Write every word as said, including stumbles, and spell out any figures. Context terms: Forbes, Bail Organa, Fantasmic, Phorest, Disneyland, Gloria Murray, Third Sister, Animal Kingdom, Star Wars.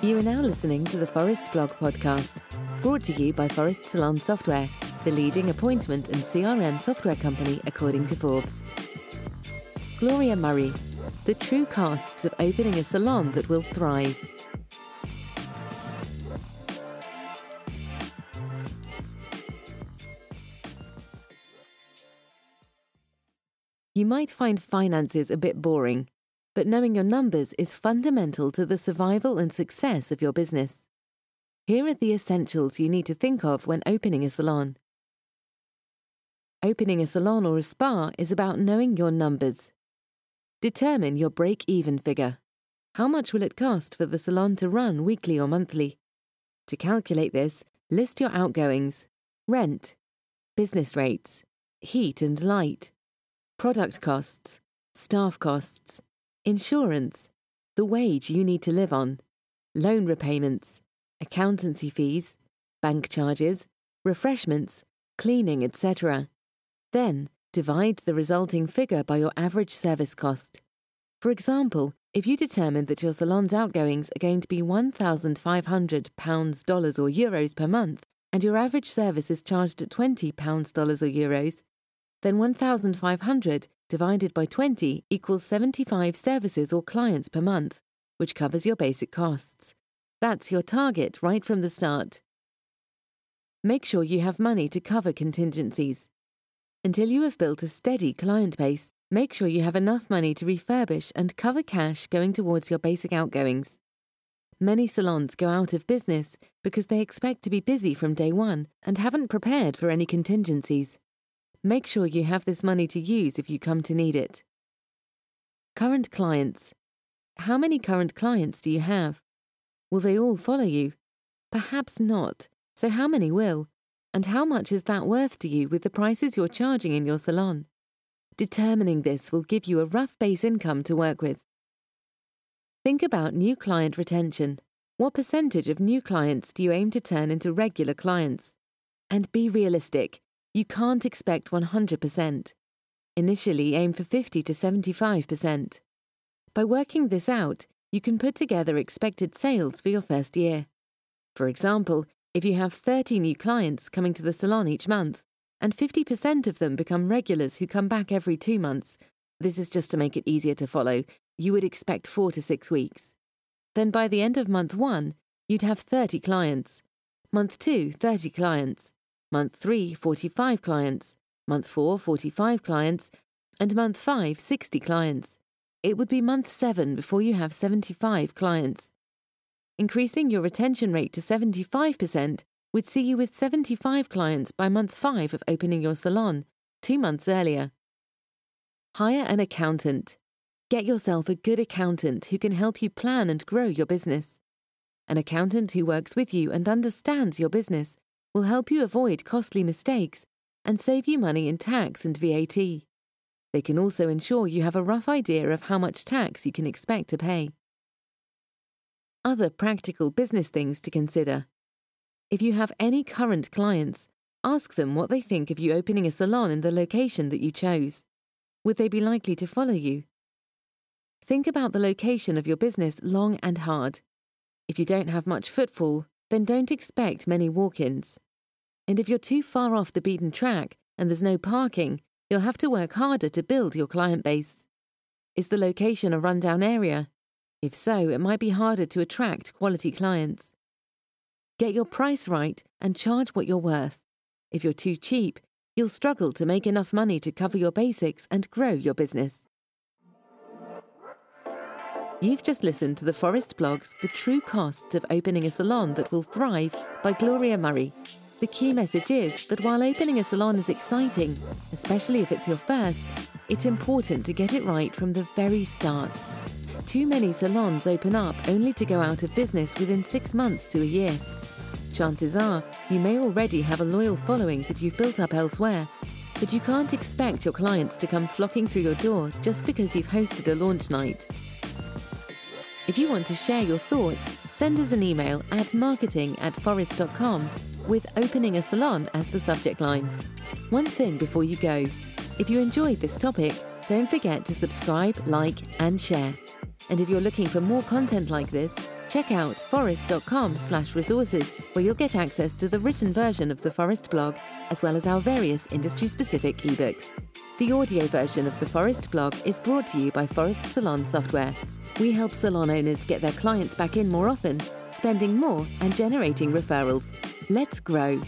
You are now listening to the Phorest Blog Podcast, brought to you by Phorest Salon Software, the leading appointment and C R M software company according to Forbes. Gloria Murray, the true costs of opening a salon that will thrive. You might find finances a bit boring, but knowing your numbers is fundamental to the survival and success of your business. Here are the essentials you need to think of when opening a salon. Opening a salon or a spa is about knowing your numbers. Determine your break-even figure. How much will it cost for the salon to run weekly or monthly? To calculate this, list your outgoings, rent, business rates, heat and light, product costs, staff costs, insurance, the wage you need to live on, loan repayments, accountancy fees, bank charges, refreshments, cleaning, et cetera. Then, divide the resulting figure by your average service cost. For example, if you determined that your salon's outgoings are going to be fifteen hundred pounds, dollars or euros per month, and your average service is charged at twenty pounds, dollars or euros, then fifteen hundred divided by twenty equals seventy-five services or clients per month, which covers your basic costs. That's your target right from the start. Make sure you have money to cover contingencies. Until you have built a steady client base, make sure you have enough money to refurbish and cover cash going towards your basic outgoings. Many salons go out of business because they expect to be busy from day one and haven't prepared for any contingencies. Make sure you have this money to use if you come to need it. Current clients. How many current clients do you have? Will they all follow you? Perhaps not. So how many will? And how much is that worth to you with the prices you're charging in your salon? Determining this will give you a rough base income to work with. Think about new client retention. What percentage of new clients do you aim to turn into regular clients? And be realistic. You can't expect one hundred percent. Initially, aim for fifty to seventy-five percent. By working this out, you can put together expected sales for your first year. For example, if you have thirty new clients coming to the salon each month, and fifty percent of them become regulars who come back every two months, this is just to make it easier to follow, you would expect four to six weeks. Then by the end of month one, you'd have thirty clients. Month two, thirty clients. Month three, forty-five clients, month four, forty-five clients, and month five, sixty clients. It would be month seven before you have seventy-five clients. Increasing your retention rate to seventy-five percent would see you with seventy-five clients by month five of opening your salon, two months earlier. Hire an accountant. Get yourself a good accountant who can help you plan and grow your business. An accountant who works with you and understands your business will help you avoid costly mistakes and save you money in tax and V A T. They can also ensure you have a rough idea of how much tax you can expect to pay. Other practical business things to consider. If you have any current clients, ask them what they think of you opening a salon in the location that you chose. Would they be likely to follow you? Think about the location of your business long and hard. If you don't have much footfall, then don't expect many walk-ins. And if you're too far off the beaten track and there's no parking, you'll have to work harder to build your client base. Is the location a rundown area? If so, it might be harder to attract quality clients. Get your price right and charge what you're worth. If you're too cheap, you'll struggle to make enough money to cover your basics and grow your business. You've just listened to the Phorest Blog's The True Costs of Opening a Salon That Will Thrive by Gloria Murray. The key message is that while opening a salon is exciting, especially if it's your first, it's important to get it right from the very start. Too many salons open up only to go out of business within six months to a year. Chances are, you may already have a loyal following that you've built up elsewhere, but you can't expect your clients to come flocking through your door just because you've hosted a launch night. If you want to share your thoughts, send us an email at marketing at phorest dot com with opening a salon as the subject line. One thing before you go. If you enjoyed this topic, don't forget to subscribe, like, and share. And if you're looking for more content like this, check out forest dot com slash resources, where you'll get access to the written version of the Phorest blog, as well as our various industry-specific ebooks. The audio version of the Phorest blog is brought to you by Phorest Salon Software. We help salon owners get their clients back in more often, spending more and generating referrals. Let's grow.